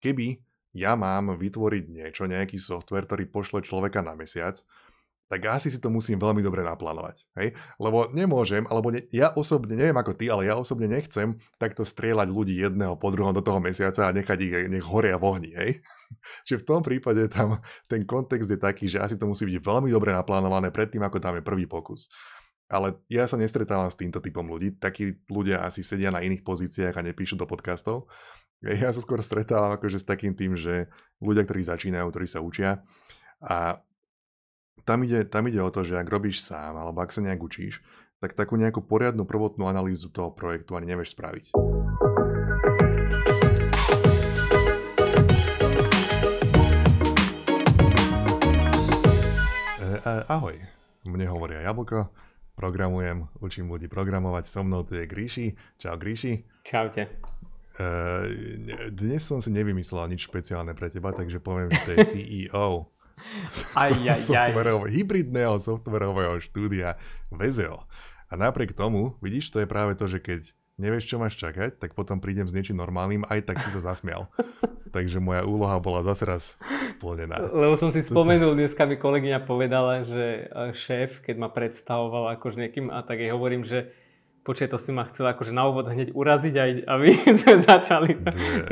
Keby ja mám vytvoriť niečo, nejaký software, ktorý pošle človeka na mesiac, tak asi si to musím veľmi dobre naplánovať. Hej? Lebo nemôžem, alebo ja osobne, neviem ako ty, ale ja osobne nechcem takto strieľať ľudí jedného po druhom do toho mesiaca a nechať ich, nech horia v ohni. Hej? Čiže v tom prípade tam ten kontext je taký, že asi to musí byť veľmi dobre naplánované predtým, ako dáme prvý pokus. Ale ja sa nestretávam s týmto typom ľudí. Takí ľudia asi sedia na iných pozíciách a nepíšu do podcastov. Ja sa skôr stretávam akože s takým tým, že ľudia, ktorí začínajú, ktorí sa učia a tam ide o to, že ak robíš sám, alebo ak sa nejak učíš, tak takú nejakú poriadnu prvotnú analýzu toho projektu ani nevieš spraviť. Ahoj, mne hovoria Jaboko, programujem, učím ľudí programovať, so mnou tu je Gríši. Čau Gríši. Čaute. Dnes som si nevymyslel nič špeciálne pre teba, takže poviem, že to je CEO hybridného softwarového štúdia VZO. A napriek tomu, vidíš, to je práve to, že keď nevieš, čo máš čakať, tak potom prídem s niečím normálnym, aj tak si sa zasmial. Takže moja úloha bola zase raz splnená. Lebo som si spomenul, dneska mi kolegyňa povedala, že šéf, keď ma predstavoval akože niekým, a tak jej hovorím, že počkaj, to si ma chcel akože na úvod hneď uraziť, a my sme začali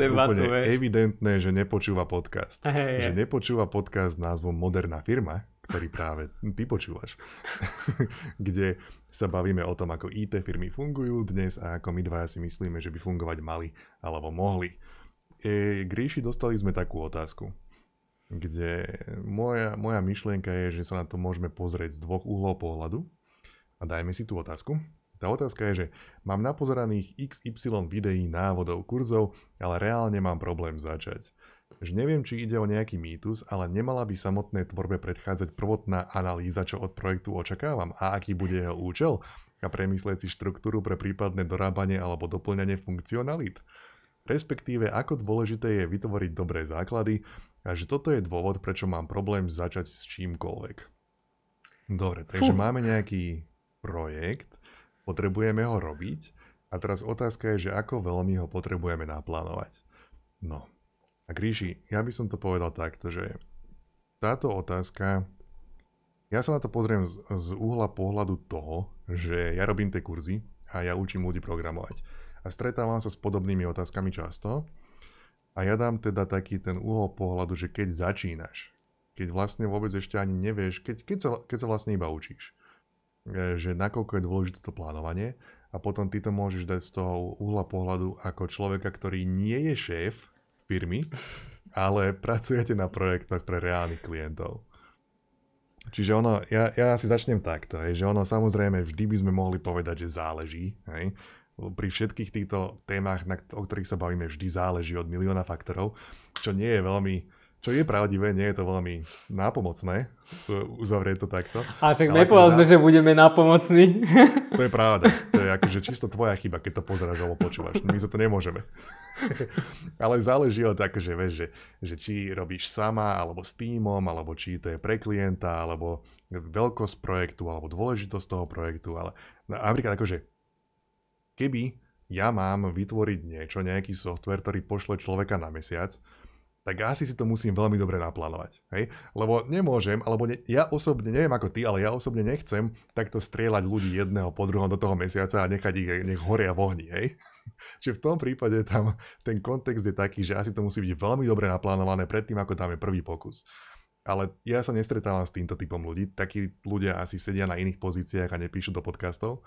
debatu. Úplne evidentné, že nepočúva podcast. Že nepočúva podcast s názvom Moderná firma, ktorý práve ty počúvaš, kde sa bavíme o tom, ako IT firmy fungujú dnes a ako my dvaja si myslíme, že by fungovať mali alebo mohli. Gríši, dostali sme takú otázku, kde moja myšlienka je, že sa na to môžeme pozrieť z dvoch uhlov pohľadu a dajme si tú otázku. Tá otázka je, že mám napozeraných XY videí, návodov, kurzov, ale reálne mám problém začať. Že neviem, či ide o nejaký mýtus, ale nemala by samotnej tvorbe predchádzať prvotná analýza, čo od projektu očakávam a aký bude jeho účel a premyslieť si štruktúru pre prípadné dorábanie alebo doplňanie funkcionalít. Respektíve, ako dôležité je vytvoriť dobré základy a že toto je dôvod, prečo mám problém začať s čímkoľvek. Dobre, takže máme nejaký projekt, potrebujeme ho robiť a teraz otázka je, že ako veľmi ho potrebujeme naplánovať. No a Gríši, ja by som to povedal takto, že táto otázka, ja sa na to pozriem z uhla pohľadu toho, že ja robím tie kurzy a ja učím ľudí programovať a stretávam sa s podobnými otázkami často a ja dám teda taký ten uhol pohľadu, že keď začínaš, keď vlastne vôbec ešte ani nevieš, keď sa vlastne iba učíš, že nakoľko je dôležité to plánovanie a potom ty to môžeš dať z toho uhla pohľadu ako človeka, ktorý nie je šéf firmy, ale pracujete na projektoch pre reálnych klientov. Čiže ono, ja si začnem takto, že ono samozrejme vždy by sme mohli povedať, že záleží. Hej? Pri všetkých týchto témach, o ktorých sa bavíme, vždy záleží od milióna faktorov, čo je pravdivé, nie je to veľmi nápomocné uzavrieť to takto. A však nepovedal sme, že budeme nápomocní. To je pravda. To je akože čisto tvoja chyba, keď to pozeráš alebo počúvaš. My za to nemôžeme. Ale záleží od akože, vieš, že či robíš sama, alebo s tímom, alebo či to je pre klienta, alebo veľkosť projektu, alebo dôležitosť toho projektu. Ale napríklad akože, keby ja mám vytvoriť niečo, nejaký software, ktorý pošle človeka na mesiac, tak asi si to musím veľmi dobre naplánovať. Hej? Lebo nemôžem, alebo ja osobne, neviem ako ty, ale ja osobne nechcem takto strieľať ľudí jedného po druhom do toho mesiaca a nechať ich, nech horia v ohni. Hej? Čiže v tom prípade tam ten kontext je taký, že asi to musí byť veľmi dobre naplánované predtým, ako dáme prvý pokus. Ale ja sa nestretávam s týmto typom ľudí. Takí ľudia asi sedia na iných pozíciách a nepíšu do podcastov.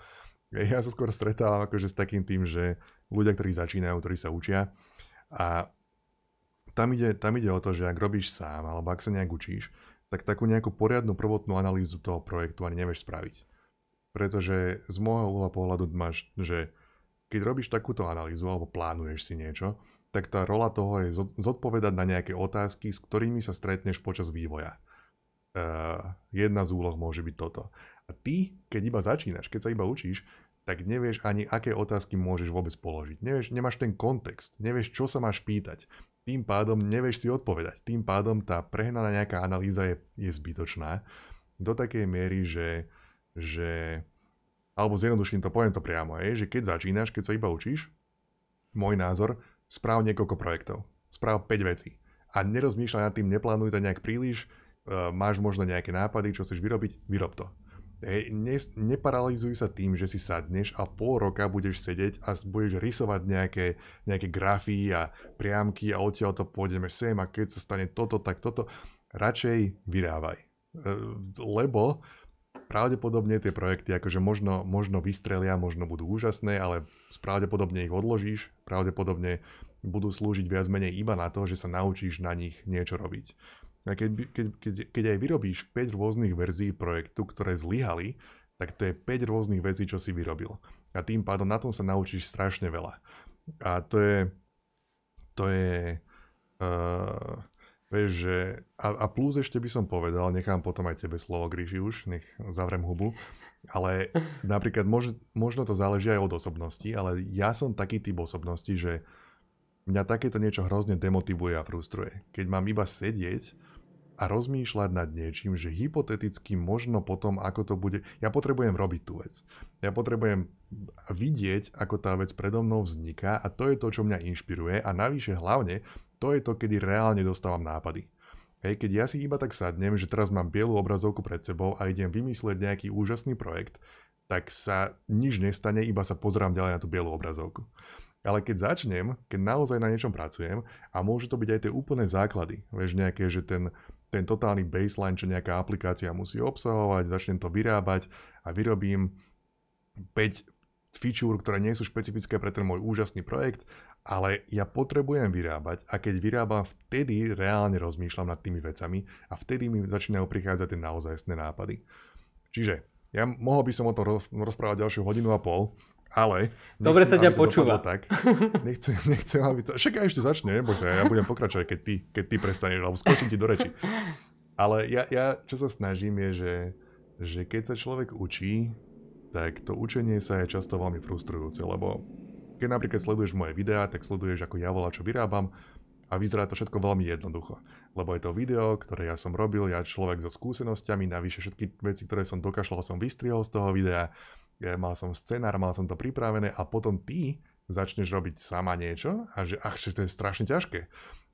Ja sa skôr stretávam akože s takým tým, že ľudia, ktorí začínajú, ktorí sa učia a tam ide o to, že ak robíš sám, alebo ak sa nejak učíš, tak takú nejakú poriadnu prvotnú analýzu toho projektu ani nevieš spraviť. Pretože z môjho uhla pohľadu máš, že keď robíš takúto analýzu, alebo plánuješ si niečo, tak tá rola toho je zodpovedať na nejaké otázky, s ktorými sa stretneš počas vývoja. Jedna z úloh môže byť toto. A ty, keď iba začínaš, keď sa iba učíš, tak nevieš ani, aké otázky môžeš vôbec položiť. Nemáš ten kontext, nevieš, čo sa máš pýtať. Tým pádom nevieš si odpovedať. Tým pádom tá prehnaná nejaká analýza je zbytočná. Do takej miery, že alebo zjednoduším to, poviem to priamo, že keď začínaš, keď sa iba učíš, môj názor, správ niekoľko projektov. sprav 5 vecí. A nerozmýšľaj nad tým, neplánuj to nejak príliš, máš možno nejaké nápady, čo chceš vyrobiť, vyrob to. Hej, neparalizuj sa tým, že si sadneš a pol roka budeš sedieť a budeš rysovať nejaké grafy a priamky a odtiaľ to pôjdeme sem a keď sa stane toto, tak toto. Radšej vyrábaj. Lebo pravdepodobne tie projekty akože možno vystrelia, možno budú úžasné, ale pravdepodobne ich odložíš, pravdepodobne budú slúžiť viac menej iba na to, že sa naučíš na nich niečo robiť. A keď aj vyrobíš 5 rôznych verzií projektu, ktoré zlyhali, tak to je 5 rôznych vecí, čo si vyrobil. A tým pádom na tom sa naučíš strašne veľa. A to je, vieš, že a plus ešte by som povedal, nechám potom aj tebe slovo, Gríši, už, nech zavrem hubu, ale napríklad možno to záleží aj od osobnosti, ale ja som taký typ osobnosti, že mňa takéto niečo hrozne demotivuje a frustruje. Keď mám iba sedieť a rozmýšľať nad niečím, že hypoteticky možno potom, ako to bude... Ja potrebujem robiť tú vec. Ja potrebujem vidieť, ako tá vec predo mnou vzniká a to je to, čo mňa inšpiruje a navyše hlavne to je to, kedy reálne dostávam nápady. Hej, keď ja si iba tak sadnem, že teraz mám bielú obrazovku pred sebou a idem vymyslieť nejaký úžasný projekt, tak sa nič nestane, iba sa pozerám ďalej na tú bielú obrazovku. Ale keď začnem, keď naozaj na niečom pracujem a môžu to byť aj tie úplné základy, vieš, nejaké, že ten totálny baseline, čo nejaká aplikácia musí obsahovať, začnem to vyrábať a vyrobím 5 feature, ktoré nie sú špecifické pre ten môj úžasný projekt, ale ja potrebujem vyrábať a keď vyrábam, vtedy reálne rozmýšľam nad tými vecami a vtedy mi začínajú prichádzať tie naozajstné nápady. Čiže ja mohol by som o tom rozprávať ďalšiu hodinu a pol, ale nechcem, dobre sa ťa počúva. Tak. Nechcem, aby to... Však ja ešte začne, neboj sa, ja budem pokračovať, keď ty prestaneš, alebo skočím ti do reči. Ale ja čo sa snažím je, že keď sa človek učí, tak to učenie sa je často veľmi frustrujúce, lebo keď napríklad sleduješ moje videá, tak sleduješ, ako ja voľačo vyrábam a vyzerá to všetko veľmi jednoducho. Lebo je to video, ktoré ja som robil, ja človek so skúsenosťami, navyše všetky veci, ktoré som dokašľal, som vystrihol z toho videa, mal som scenár, mal som to pripravené a potom ty začneš robiť sama niečo a že ach, to je strašne ťažké.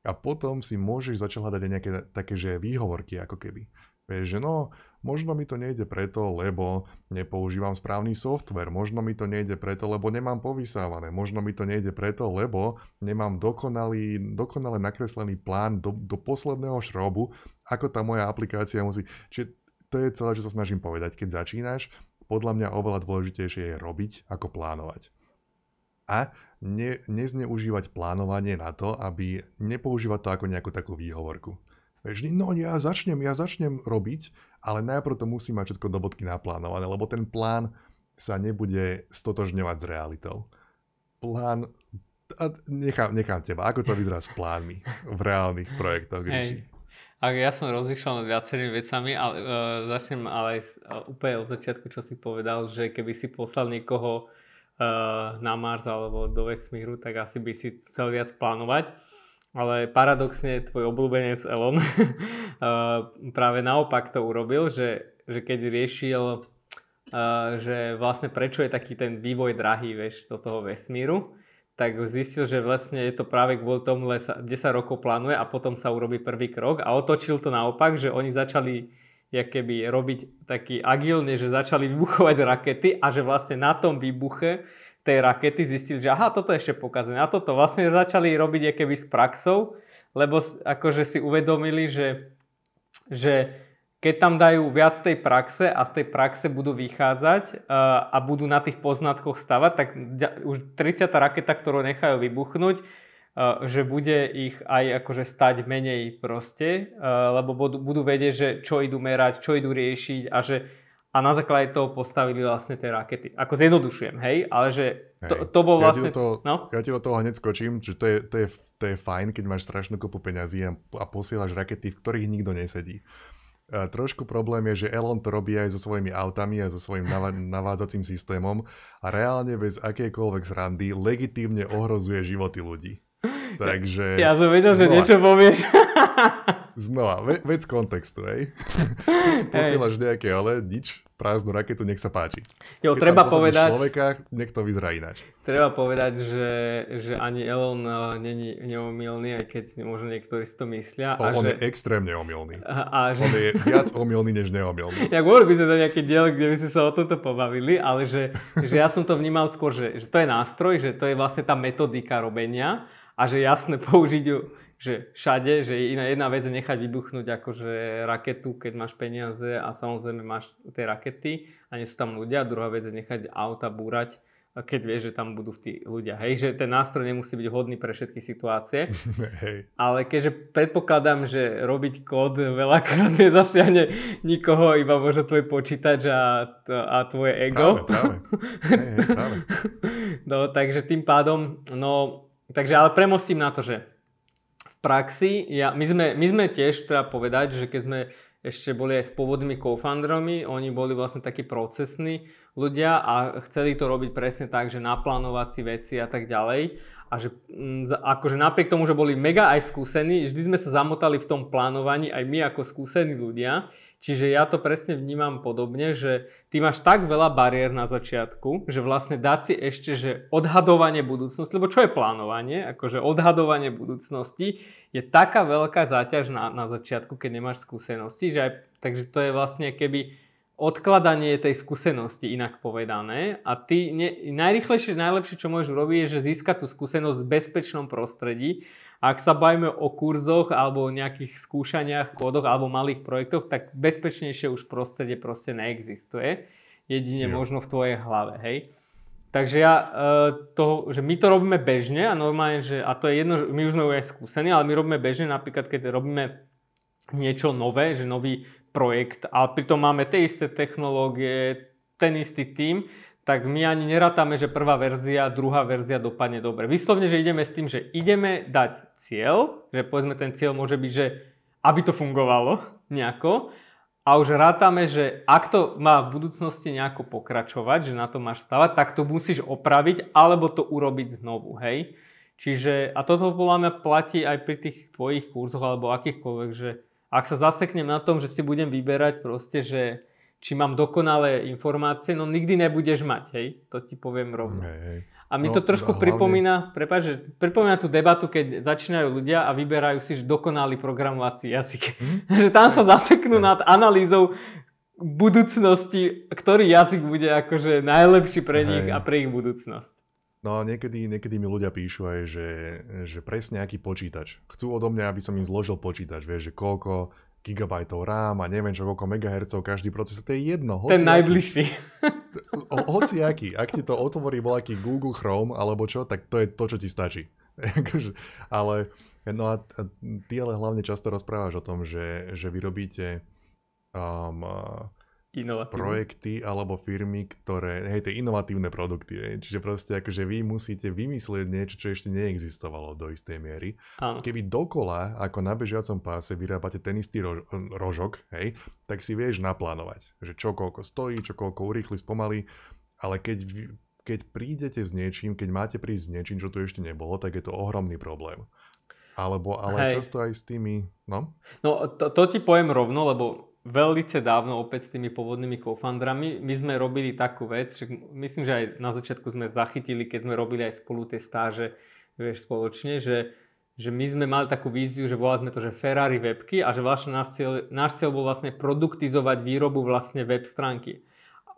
A potom si môžeš začať hľadať nejaké také, že výhovorky ako keby. Vieš, že no, možno mi to nejde preto, lebo nepoužívam správny software, možno mi to nejde preto, lebo nemám povysávané, možno mi to nejde preto, lebo nemám dokonale nakreslený plán do posledného šrobu, ako tá moja aplikácia musí... Čiže to je celé, čo sa snažím povedať. Keď začínaš, podľa mňa oveľa dôležitejšie je robiť, ako plánovať. A nezneužívať plánovanie na to, aby nepoužívať to ako nejakú takú výhovorku. Vieš, no ja začnem robiť, ale najprv to musí mať všetko do bodky naplánované, lebo ten plán sa nebude stotožňovať s realitou. Plán... Nechám teba, ako to vyzerá s plánmi v reálnych projektoch, Gríši? Ak ja som rozmýšľal nad viacerými vecami, ale začnem ale aj úplne od začiatku, čo si povedal, že keby si poslal niekoho na Mars alebo do vesmíru, tak asi by si chcel viac plánovať. Ale paradoxne tvoj obľúbenec Elon práve naopak to urobil, že keď riešil, že vlastne prečo je taký ten vývoj drahý, vieš, do toho vesmíru, tak zistil, že vlastne je to práve kvôli tomu, že 10 rokov plánuje a potom sa urobí prvý krok a otočil to naopak, že oni začali jakoby robiť taký agilne, že začali vybuchovať rakety a že vlastne na tom výbuche tej rakety zistil, že aha, toto je ešte pokazené a toto vlastne začali robiť jakoby s praxou, lebo akože si uvedomili, že keď tam dajú viac tej praxe a z tej praxe budú vychádzať a budú na tých poznatkoch stavať, tak už 30. raketa, ktorú nechajú vybuchnúť, že bude ich aj akože stať menej proste, lebo budú vedieť, že čo idú merať, čo idú riešiť a na základe toho postavili vlastne tie rakety. Ako zjednodušujem, hej? Ale že to bol vlastne... Ja ti do toho hneď skočím, že to je fajn, keď máš strašnú kopu peňazí a posielaš rakety, v ktorých nikto nesedí. Trošku problém je, že Elon to robí aj so svojimi autami, aj so svojím navádzacím systémom a reálne bez akejkoľvek srandy legitímne ohrozuje životy ľudí. Takže... Ja som vedel, že niečo povieš. Znova, vec kontextu, hej. Keď si posielaš nejaké, ale nič, prázdnu raketu, nech sa páči. Jo, keď treba povedať... človeka, nech to vyzerá ináč. Treba povedať, že ani Elon není neomylný, aj keď možno niektorí si to myslia. A on že... je extrémne omylný. Že... On je viac omylný, než neomylný. Ja hovorím, by sme to nejaký diel, kde by sme sa o tomto pobavili, ale že ja som to vnímal skôr, že to je nástroj, že to je vlastne tá metodika robenia a že jasne použiť ju že všade, že jedna vec je nechať vybuchnúť akože raketu, keď máš peniaze a samozrejme máš tie rakety a nie sú tam ľudia. Druhá vec je nechať auta búrať, keď vieš, že tam budú tí ľudia. Hej, že ten nástroj nemusí byť hodný pre všetky situácie. Hej. Ale keďže predpokladám, že robiť kód veľakrát nezasiahne nikoho, iba možno tvoj počítač a tvoje ego. Práve. No, takže tým pádom, no, takže ale premostím na to, že praxi, my sme tiež treba povedať, že keď sme ešte boli aj s pôvodnými co-foundermi, oni boli vlastne takí procesní ľudia a chceli to robiť presne tak, že naplánovať si veci a tak ďalej. A že akože napriek tomu, že boli mega aj skúsení, vždy sme sa zamotali v tom plánovaní aj my ako skúsení ľudia. Čiže ja to presne vnímam podobne, že ty máš tak veľa bariér na začiatku, že vlastne dať si ešte, že odhadovanie budúcnosti, lebo čo je plánovanie? Akože odhadovanie budúcnosti je taká veľká záťaž na začiatku, keď nemáš skúsenosti, že aj, takže to je vlastne keby... odkladanie tej skúsenosti, inak povedané. A ty najrýchlejšie, najlepšie, čo môžeš urobiť, je, že získať tú skúsenosť v bezpečnom prostredí. Ak sa bavíme o kurzoch, alebo o nejakých skúšaniach, kódoch, alebo malých projektoch, tak bezpečnejšie už prostredie proste neexistuje. Jedine možno v tvojej hlave, hej. Takže ja, že my to robíme bežne a normálne, že, a to je jedno, my už sme aj skúsení, ale my robíme bežne, napríklad keď robíme niečo nové, že nový projekt, ale pritom máme tie isté technológie, ten istý tím, tak my ani nerátame, že prvá verzia, druhá verzia dopadne dobre. Vyslovne, že ideme s tým, že ideme dať cieľ, že povedzme ten cieľ môže byť, že aby to fungovalo nejako a už rátame, že ak to má v budúcnosti nejako pokračovať, že na to máš stavať, tak to musíš opraviť alebo to urobiť znovu, hej. Čiže a toto podľa mňa platí aj pri tých tvojich kurzoch alebo akýchkoľvek, že ak sa zaseknem na tom, že si budem vyberať proste, že či mám dokonalé informácie, no nikdy nebudeš mať, hej? To ti poviem rovno. A mi to trošku hlavne... pripomína tú debatu, keď začínajú ľudia a vyberajú si, že dokonalý programovací jazyk. Že tam sa zaseknú nad analýzou budúcnosti, ktorý jazyk bude akože najlepší pre nich a pre ich budúcnosť. No niekedy mi ľudia píšu aj, že presne aký počítač. Chcú odo mňa, aby som im zložil počítač, vieš, že koľko gigabajtov RAM a neviem čo, koľko megahercov každý procesor, to je jedno. Ten najbližší. Hociaký, ak ti to otvorí voľaký Google Chrome alebo čo, tak to je to, čo ti stačí. Ale no a ty ale hlavne často rozprávaš o tom, že vy robíte... projekty alebo firmy, ktoré, tie inovatívne produkty, čiže proste akože vy musíte vymyslieť niečo, čo ešte neexistovalo do istej miery. Áno. Keby dokola, ako na bežiacom páse vyrábate ten istý rožok, hej, tak si vieš naplánovať, že čo koľko stojí, čo koľko urýchli, spomalí, ale keď prídete s niečím, keď máte prísť s niečím, čo tu ešte nebolo, tak je to ohromný problém. Ale často aj s tými, to ti poviem rovno, lebo veľmi dávno opäť s tými pôvodnými co-founderami. My sme robili takú vec, že myslím, že aj na začiatku sme zachytili, keď sme robili aj spolu tie stáže, vieš, spoločne, že my sme mali takú víziu, že volali sme to, že Ferrari webky a že vlastne náš cieľ bol vlastne produktizovať výrobu vlastne web stránky.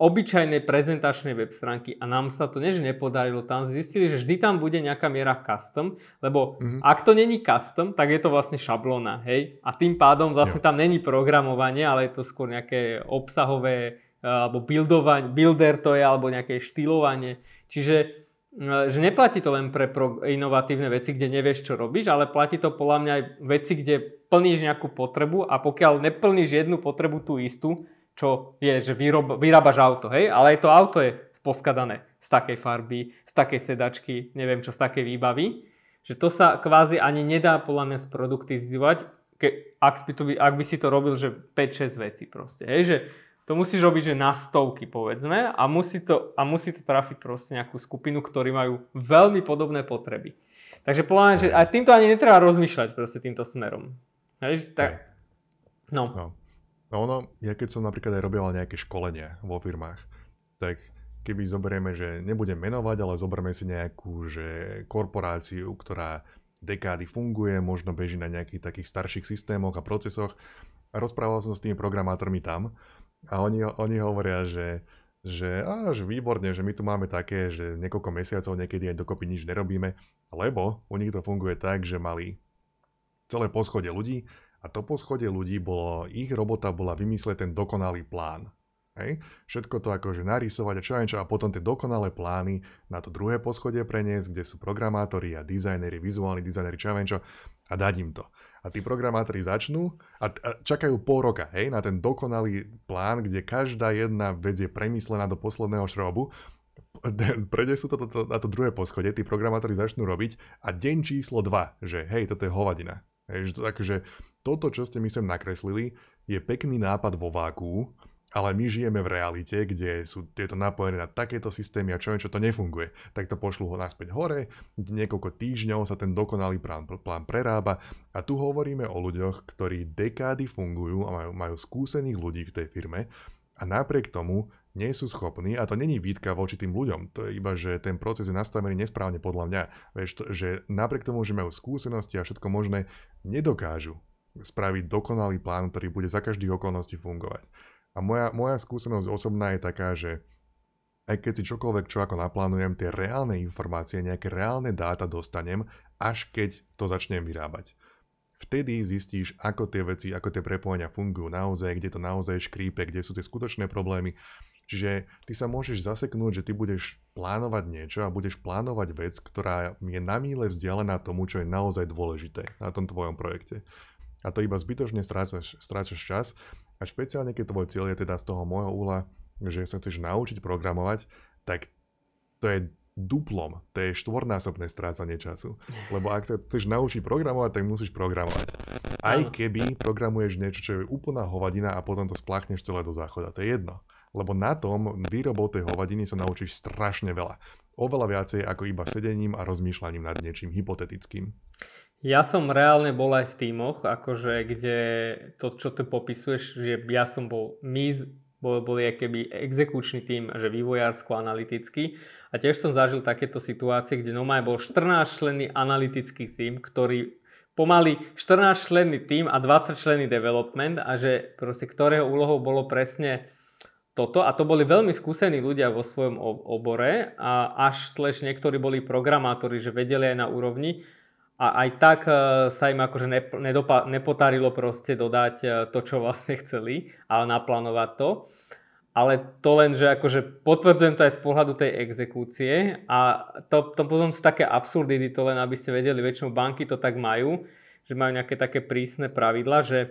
Obyčajnej prezentačnej web stránky a nám sa to než nepodarilo, tam zistili, že vždy tam bude nejaká miera custom, lebo ak to není custom, tak je to vlastne šablóna, hej? A tým pádom vlastne tam není programovanie, ale je to skôr nejaké obsahové, alebo builder to je, alebo nejaké štýlovanie. Čiže že neplatí to len pre inovatívne veci, kde nevieš, čo robíš, ale platí to podľa mňa aj veci, kde plníš nejakú potrebu a pokiaľ neplníš jednu potrebu, tú istú, čo je, že vyrábaš auto, hej? Ale aj to auto je poskadané z takej farby, z takej sedačky, neviem čo, z takej výbavy, že to sa kvázi ani nedá podľa mňa sproduktizovať, ak by si to robil, že 5-6 vecí proste, hej? Že to musíš robiť, že na stovky, povedzme, a musí to trafiť proste nejakú skupinu, ktorí majú veľmi podobné potreby. Takže podľa mňa, že aj týmto ani netreba rozmýšľať proste týmto smerom. Hej? Tak, No ono, ja keď som napríklad aj robil nejaké školenie vo firmách, tak keby zoberieme, že nebudem menovať, ale zoberme si nejakú že korporáciu, ktorá dekády funguje, možno beží na nejakých takých starších systémoch a procesoch. A rozprával som s tými programátormi tam a oni hovoria, že výborne, že my tu máme také, že niekoľko mesiacov niekedy aj dokopy nič nerobíme, lebo u nich to funguje tak, že mali celé poschodie ľudí a to poschodie ľudí bolo, ich robota bola vymyslieť ten dokonalý plán. Hej. Všetko to akože narysovať a čo a potom tie dokonalé plány na to druhé poschodie preniesť, kde sú programátori a dizajneri, vizuálni dizajneri, čo a dať im to. A tí programátori začnú a čakajú pol roka, hej, na ten dokonalý plán, kde každá jedna vec je premyslená do posledného šrobu. Prenesú to na to druhé poschodie, tí programátori začnú robiť a deň číslo 2, že hej, toto je hovadina. Hej, takže toto, čo ste my sem nakreslili, je pekný nápad vo vákuu, ale my žijeme v realite, kde sú tieto napojené na takéto systémy a čo to nefunguje. Tak to pošlú ho naspäť hore, niekoľko týždňov sa ten dokonalý plán prerába a tu hovoríme o ľuďoch, ktorí dekády fungujú a majú skúsených ľudí v tej firme a napriek tomu nie sú schopní, a to není výtka voči tým ľuďom, to je iba, že ten proces je nastavený nesprávne podľa mňa, že napriek tomu, že majú skúsenosti a všetko možné, nedokážu spraviť dokonalý plán, ktorý bude za každých okolností fungovať. A moja skúsenosť osobná je taká, že aj keď si čokoľvek, čo ako naplánujem, tie reálne informácie, nejaké reálne dáta dostanem, až keď to začnem vyrábať. Vtedy zistíš, ako tie veci, ako tie prepojenia fungujú naozaj, kde to naozaj škrípe, kde sú tie skutočné problémy. Čiže ty sa môžeš zaseknúť, že ty budeš plánovať niečo a budeš plánovať vec, ktorá je na míle vzdialená tomu, čo je naozaj dôležité na tom tvojom projekte. A to iba zbytočne strácaš čas. A špeciálne, keď tvoj cieľ je teda z toho môjho úla, že sa chceš naučiť programovať, tak to je duplom, to je štvornásobné strácanie času. Lebo ak sa chceš naučiť programovať, tak musíš programovať. Aj keby programuješ niečo, čo je úplná hovadina a potom to spláchneš celé do záchoda, to je jedno. Lebo na tom výrobou tej hovadiny sa naučíš strašne veľa. Oveľa viacej ako iba sedením a rozmýšľaním nad niečím hypotetickým. Ja som reálne bol aj v tímoch, akože kde to, čo tu popisuješ, že ja som bol bol keby exekučný tím, že vývojársko-analytický a tiež som zažil takéto situácie, kde nomaj bol 14-členný analytický tím, ktorý pomaly 14-členný tím a 20-členný development a že proste ktorého úlohou bolo presne toto a to boli veľmi skúsení ľudia vo svojom obore a až niektorí boli programátori, že vedeli aj na úrovni a aj tak sa im akože nepotarilo proste dodať to, čo vlastne chceli a naplánovať to. Ale to len, že akože potvrdzujem to aj z pohľadu tej exekúcie a to potom sú také absurdity, to len aby ste vedeli, väčšinou banky to tak majú, že majú nejaké také prísne pravidla, že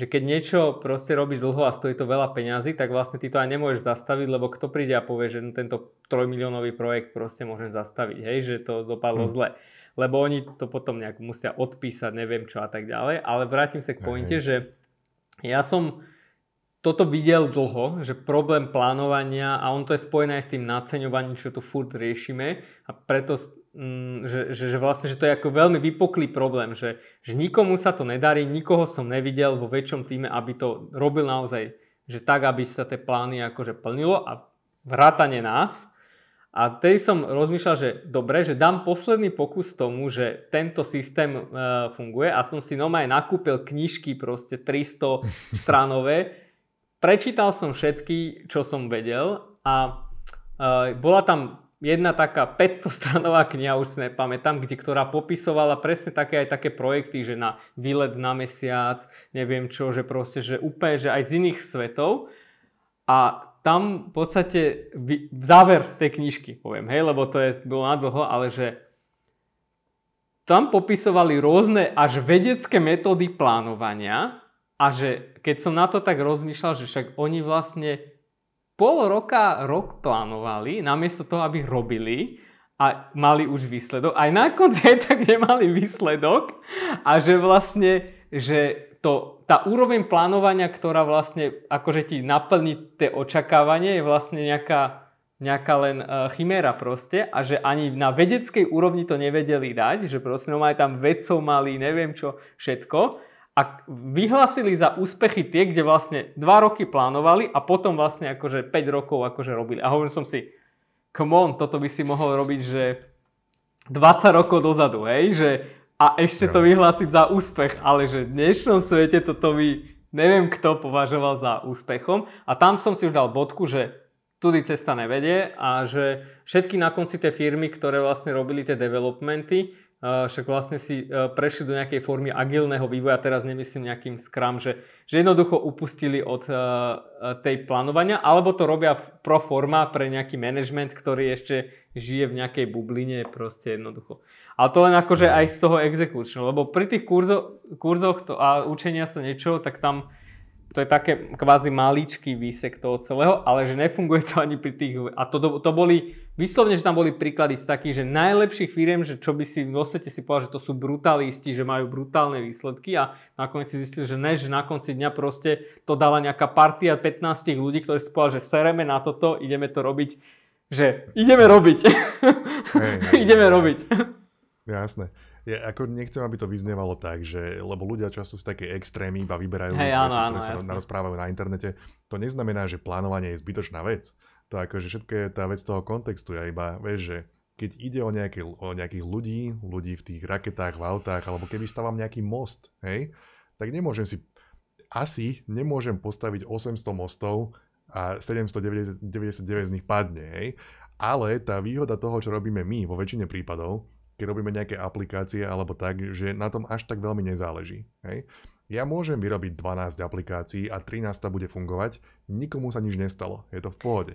keď niečo proste robíš dlho a stojí to veľa peňazí, tak vlastne ty to aj nemôžeš zastaviť, lebo kto príde a povie, že no, tento 3-miliónový projekt proste môžem zastaviť, hej, že to dopadlo zle. Lebo oni to potom nejak musia odpísať, neviem čo a tak ďalej. Ale vrátim sa k pointe, že ja som toto videl dlho, že problém plánovania a on to je spojené aj s tým naceňovaním, čo tu furt riešime a preto že vlastne, že to je ako veľmi vypoklý problém, že nikomu sa to nedarí, nikoho som nevidel vo väčšom týme, aby to robil naozaj, že tak, aby sa tie plány akože plnilo a vrátane nás. A tedy som rozmýšľal, že dobre, že dám posledný pokus tomu, že tento systém funguje a som si normálne nakúpil knižky proste 300 stránové. Prečítal som všetky, čo som vedel a bola tam jedna taká 500-stranová kniha, už si nepamätám, ktorá popisovala presne také projekty, že na výlet na mesiac, neviem čo, že proste, že úplne, že aj z iných svetov. A tam v podstate záver tej knižky, poviem, hej, lebo to je bolo nadlho, ale že tam popisovali rôzne až vedecké metódy plánovania a že keď som na to tak rozmýšľal, že však oni vlastne pol roka plánovali, namiesto toho, aby robili a mali už výsledok. Aj na konci tak nemali výsledok a že vlastne, že tá úroveň plánovania, ktorá vlastne akože ti naplní tie očakávanie, je vlastne nejaká len chiméra proste a že ani na vedeckej úrovni to nevedeli dať, že proste no aj tam vedcov mali, neviem čo, všetko. a vyhlásili za úspechy tie, kde vlastne 2 roky plánovali a potom vlastne akože 5 rokov akože robili. A hovoril som si, come on, toto by si mohol robiť, že 20 rokov dozadu, hej, že a ešte to vyhlásiť za úspech, ale že v dnešnom svete toto by neviem kto považoval za úspechom. A tam som si už dal bodku, že tudy cesta nevedie a že všetky na konci tie firmy, ktoré vlastne robili tie developmenty, však vlastne si prešli do nejakej formy agilného vývoja, teraz nemyslím nejakým Scrum, že jednoducho upustili od tej plánovania, alebo to robia pro forma pre nejaký management, ktorý ešte žije v nejakej bubline, proste jednoducho. Ale to len akože aj z toho exekučného, lebo pri tých kurzoch to, a učenia sa niečo, tak tam to je také kvázi maličký výsek toho celého, ale že nefunguje to ani pri tých... A to boli... Vyslovne, že tam boli príklady z takých, že najlepších firiem, že čo by si vo svete si povedal, že to sú brutalisti, že majú brutálne výsledky a nakoniec si zistili, že ne, že na konci dňa proste to dala nejaká partia 15 ľudí, ktorí si povedali, že sereme na toto, ideme to robiť, že ideme robiť. Ideme robiť. Jasné. Ja ako nechcem, aby to vyznievalo tak, že, lebo ľudia často sú také extrémy, iba vyberajú veci, ktoré sa narozprávajú na internete. To neznamená, že plánovanie je zbytočná vec. To akože všetko je tá vec toho kontextu. Ja iba, vieš, že keď ide o nejakých ľudí v tých raketách, v autách, alebo keby stávam nejaký most, hej, tak nemôžem postaviť 800 mostov a 799 z nich padne, hej. Ale tá výhoda toho, čo robíme my vo väčšine prípadov, keď robíme nejaké aplikácie alebo tak, že na tom až tak veľmi nezáleží. Hej. Ja môžem vyrobiť 12 aplikácií a 13 bude fungovať, nikomu sa nič nestalo, je to v pohode.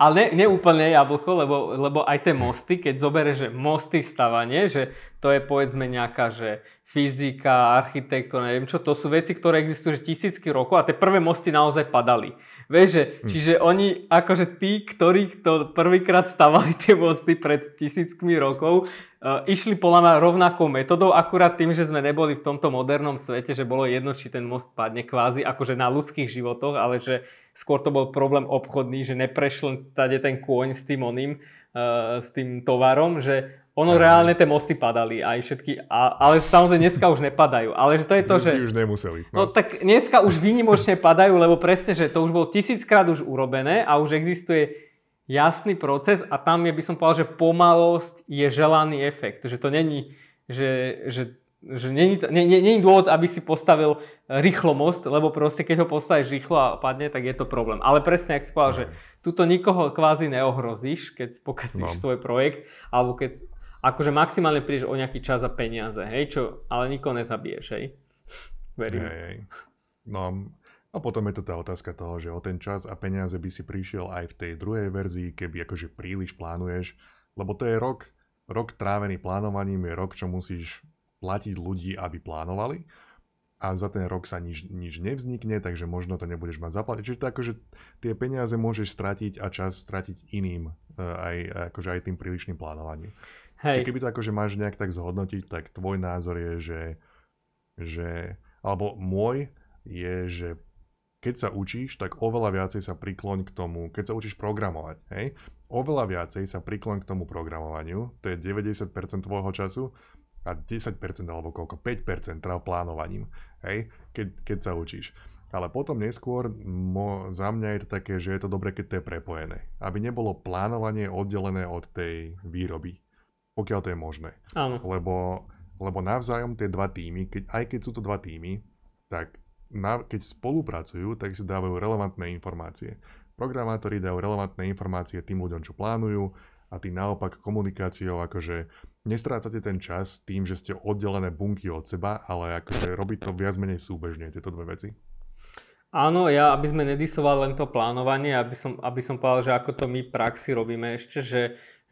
Ale neúplne jablko, lebo aj tie mosty, keď zoberieš, že mosty stavanie, že to je povedzme nejaká, že fyzika, architektúra, neviem čo, to sú veci, ktoré existujú že tisícky rokov a tie prvé mosty naozaj padali. Vieš, že, čiže oni, akože tí, ktorí to prvýkrát stavali tie mosty pred tisíckmi rokov, išli podľa rovnakou metodou, akurát tým, že sme neboli v tomto modernom svete, že bolo jedno, či ten most padne kvázi, akože na ľudských životoch, ale že skôr to bol problém obchodný, že neprešiel tady ten kôň s tým oným, s tým tovarom, že ono reálne tie mosty padali aj všetky, ale samozrejme dneska už nepadajú, ale že to je to, že... Už nemuseli. No tak dneska už výnimočne padajú, lebo presne, že to už bolo tisíckrát už urobené a už existuje jasný proces a tam je, by som povedal, že pomalosť je želaný efekt, že to není, že není dôvod, aby si postavil rýchlo most, lebo proste keď ho postavíš rýchlo a padne, tak je to problém. Ale presne, ak si povedal, že tuto nikoho kvázi neohrozíš, keď pokazíš svoj projekt, alebo keď akože maximálne prídeš o nejaký čas a peniaze, hej, čo, ale nikoho nezabiješ, hej. Verím. Hej. No a potom je to tá otázka toho, že o ten čas a peniaze by si prišiel aj v tej druhej verzii, keby akože príliš plánuješ, lebo to je rok trávený plánovaním, je rok, čo musíš platiť ľudí, aby plánovali a za ten rok sa nič nevznikne, takže možno to nebudeš mať zaplatiť. Čiže to akože tie peniaze môžeš stratiť a čas stratiť iným, aj tým prílišným plánovaním. Čiže keby to akože máš nejak tak zhodnotiť, tak tvoj názor je, že alebo môj je, že keď sa učíš, tak oveľa viacej sa prikloň k tomu, keď sa učíš programovať, hej? Oveľa viacej sa prikloň k tomu programovaniu, to je 90% tvojho času, a 10% alebo koľko, 5% plánovaním, hej, keď sa učíš. Ale potom neskôr za mňa je to také, že je to dobre, keď to je prepojené. Aby nebolo plánovanie oddelené od tej výroby, pokiaľ to je možné. Áno. Lebo navzájom tie dva týmy, aj keď sú to dva týmy, tak keď spolupracujú, tak si dávajú relevantné informácie. Programátori dajú relevantné informácie tým ľuďom, čo plánujú, a tí naopak komunikáciou akože nestrácate ten čas tým, že ste oddelené bunky od seba, ale akože robiť to viac menej súbežne, tieto dve veci. Áno, ja aby sme nedisoval len to plánovanie, aby som povedal, že ako to my v praxi robíme ešte,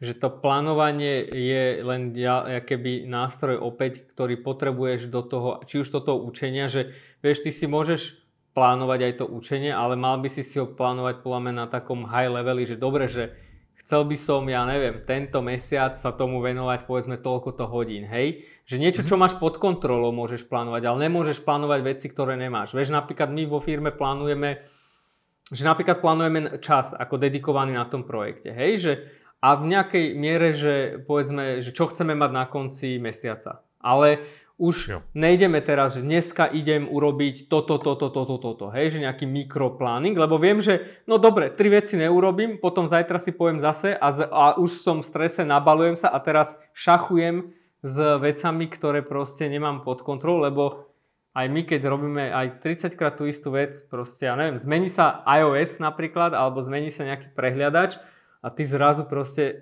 že to plánovanie je len keby nástroj opäť, ktorý potrebuješ do toho, či už do toho učenia, že vieš, ty si môžeš plánovať aj to učenie, ale mal by si ho plánovať podľa mňa na takom high leveli, že dobre, že chcel by som, ja neviem, tento mesiac sa tomu venovať povedzme toľkoto hodín, hej? Že niečo, čo máš pod kontrolou, môžeš plánovať, ale nemôžeš plánovať veci, ktoré nemáš. Vieš, napríklad my vo firme plánujeme čas ako dedikovaný na tom projekte, hej? Že, a v nejakej miere, že povedzme, že čo chceme mať na konci mesiaca. Ale Už nejdeme teraz, že dneska idem urobiť toto, hej, že nejaký mikropláning, lebo viem, že no dobre, 3 veci neurobím, potom zajtra si poviem zase a už som v strese, nabalujem sa a teraz šachujem s vecami, ktoré proste nemám pod kontrolou, lebo aj my, keď robíme aj 30-krát tú istú vec, proste, ja neviem, zmení sa iOS napríklad, alebo zmení sa nejaký prehliadač a ty zrazu proste...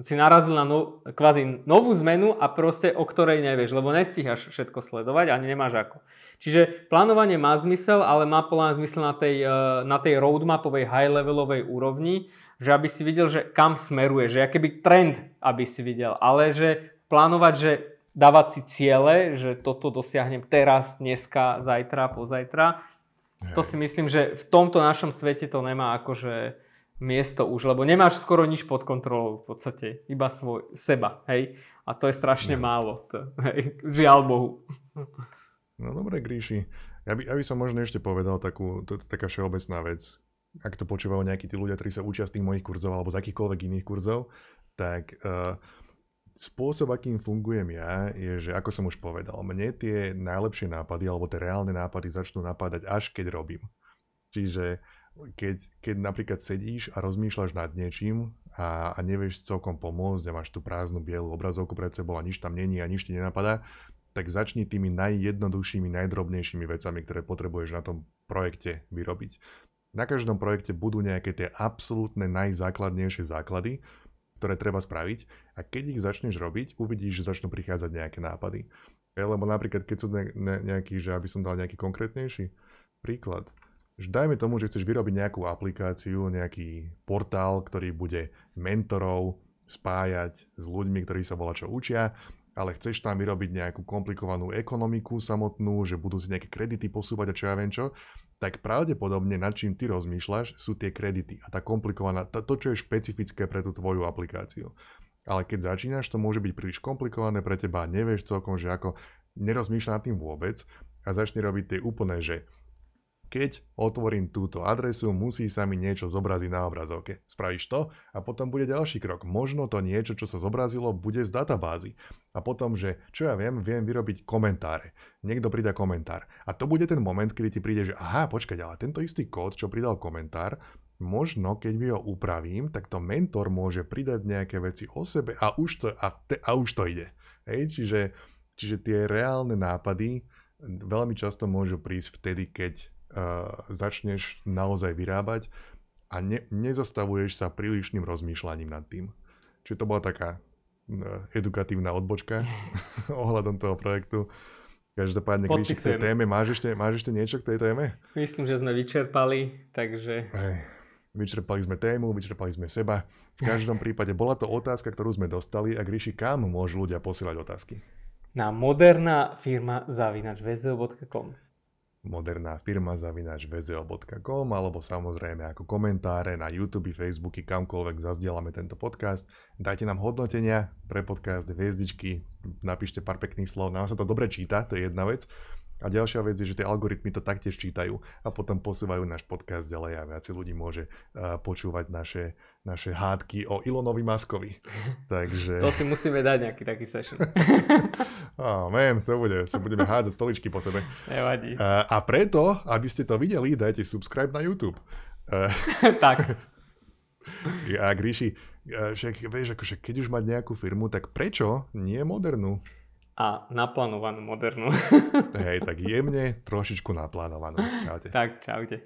si narazil na kvázi novú zmenu a proste o ktorej nevieš, lebo nestíhaš všetko sledovať a nemáš ako. Čiže plánovanie má zmysel, ale má podľa zmysel na tej roadmapovej high-levelovej úrovni, že aby si videl, že kam smeruje, že aký trend, aby si videl, ale že plánovať, že dávať si ciele, že toto dosiahnem teraz, dneska, zajtra, pozajtra. Hej. To si myslím, že v tomto našom svete to nemá akože... miesto už, lebo nemáš skoro nič pod kontrolou v podstate, iba seba, hej? A to je strašne málo, hej? Žiaľ Bohu. No dobre, Gríši. Ja by som možno ešte povedal taká všeobecná vec. Ak to počúvajú nejakí tí ľudia, ktorí sa učia z tých mojich kurzov alebo z akýchkoľvek iných kurzov, tak spôsob, akým fungujem ja, je, že ako som už povedal, mne tie najlepšie nápady alebo tie reálne nápady začnú napadať až keď robím. Čiže keď napríklad sedíš a rozmýšľaš nad niečím a nevieš celkom pomôcť a máš tú prázdnu bielu obrazovku pred sebou a nič tam není a nič ti nenapadá, tak začni tými najjednoduchšími, najdrobnejšími vecami, ktoré potrebuješ na tom projekte vyrobiť. Na každom projekte budú nejaké tie absolútne najzákladnejšie základy, ktoré treba spraviť a keď ich začneš robiť, uvidíš, že začnú prichádzať nejaké nápady. Lebo napríklad, keď sú nejaký, že aby som dal nejaký konkrétnejší príklad, dajme tomu, že chceš vyrobiť nejakú aplikáciu, nejaký portál, ktorý bude mentorov spájať s ľuďmi, ktorí sa voľačo učia, ale chceš tam vyrobiť nejakú komplikovanú ekonomiku samotnú, že budú si nejaké kredity posúvať a čo ja viem čo, tak pravdepodobne nad čím ty rozmýšľaš sú tie kredity a tá komplikovaná, to čo je špecifické pre tú tvoju aplikáciu. Ale keď začínaš, to môže byť príliš komplikované pre teba, nevieš celkom, že ako nerozmýšľa nad tým vôbec a začne robiť tie úplne, že keď otvorím túto adresu, musí sa mi niečo zobraziť na obrazovke. Spravíš to a potom bude ďalší krok. Možno to niečo, čo sa zobrazilo, bude z databázy. A potom, že čo ja viem vyrobiť komentáre. Niekto pridá komentár. A to bude ten moment, kedy ti príde, že aha, počkaj, ale tento istý kód, čo pridal komentár, možno keď mi ho upravím, tak to mentor môže pridať nejaké veci o sebe a už to ide. Hej? Čiže tie reálne nápady veľmi často môžu prísť vtedy, keď začneš naozaj vyrábať a nezastavuješ sa prílišným rozmýšľaním nad tým. Čiže to bola taká edukatívna odbočka ohľadom toho projektu. Každopádne, Gríši, k tej téme, máš ešte niečo k tej téme? Myslím, že sme vyčerpali, takže... Vyčerpali sme tému, vyčerpali sme seba. V každom prípade bola to otázka, ktorú sme dostali a Gríši, kam môžu ľudia posielať otázky? Na modernafirma@vzo.com modernafirma@vzo.com alebo samozrejme ako komentáre na YouTube, Facebooky, kamkoľvek zazdielame tento podcast. Dajte nám hodnotenia pre podcast, hviezdičky, napíšte pár pekných slov, nám sa to dobre číta, to je jedna vec. A ďalšia vec je, že tie algoritmy to taktiež čítajú a potom posúvajú náš podcast ďalej a viac ľudí môže počúvať naše hádky o Elonovi Muskovi. Takže... To si musíme dať nejaký taký session. Amen, budeme hádzať stoličky po sebe. Nevadí. A preto, aby ste to videli, dajte subscribe na YouTube. Tak. A Gríši, vieš, akože keď už mať nejakú firmu, tak prečo nie modernú? A naplánovanú modernú. Hej, tak jemne, trošičku naplánovanú. Čaute. Tak, čaute.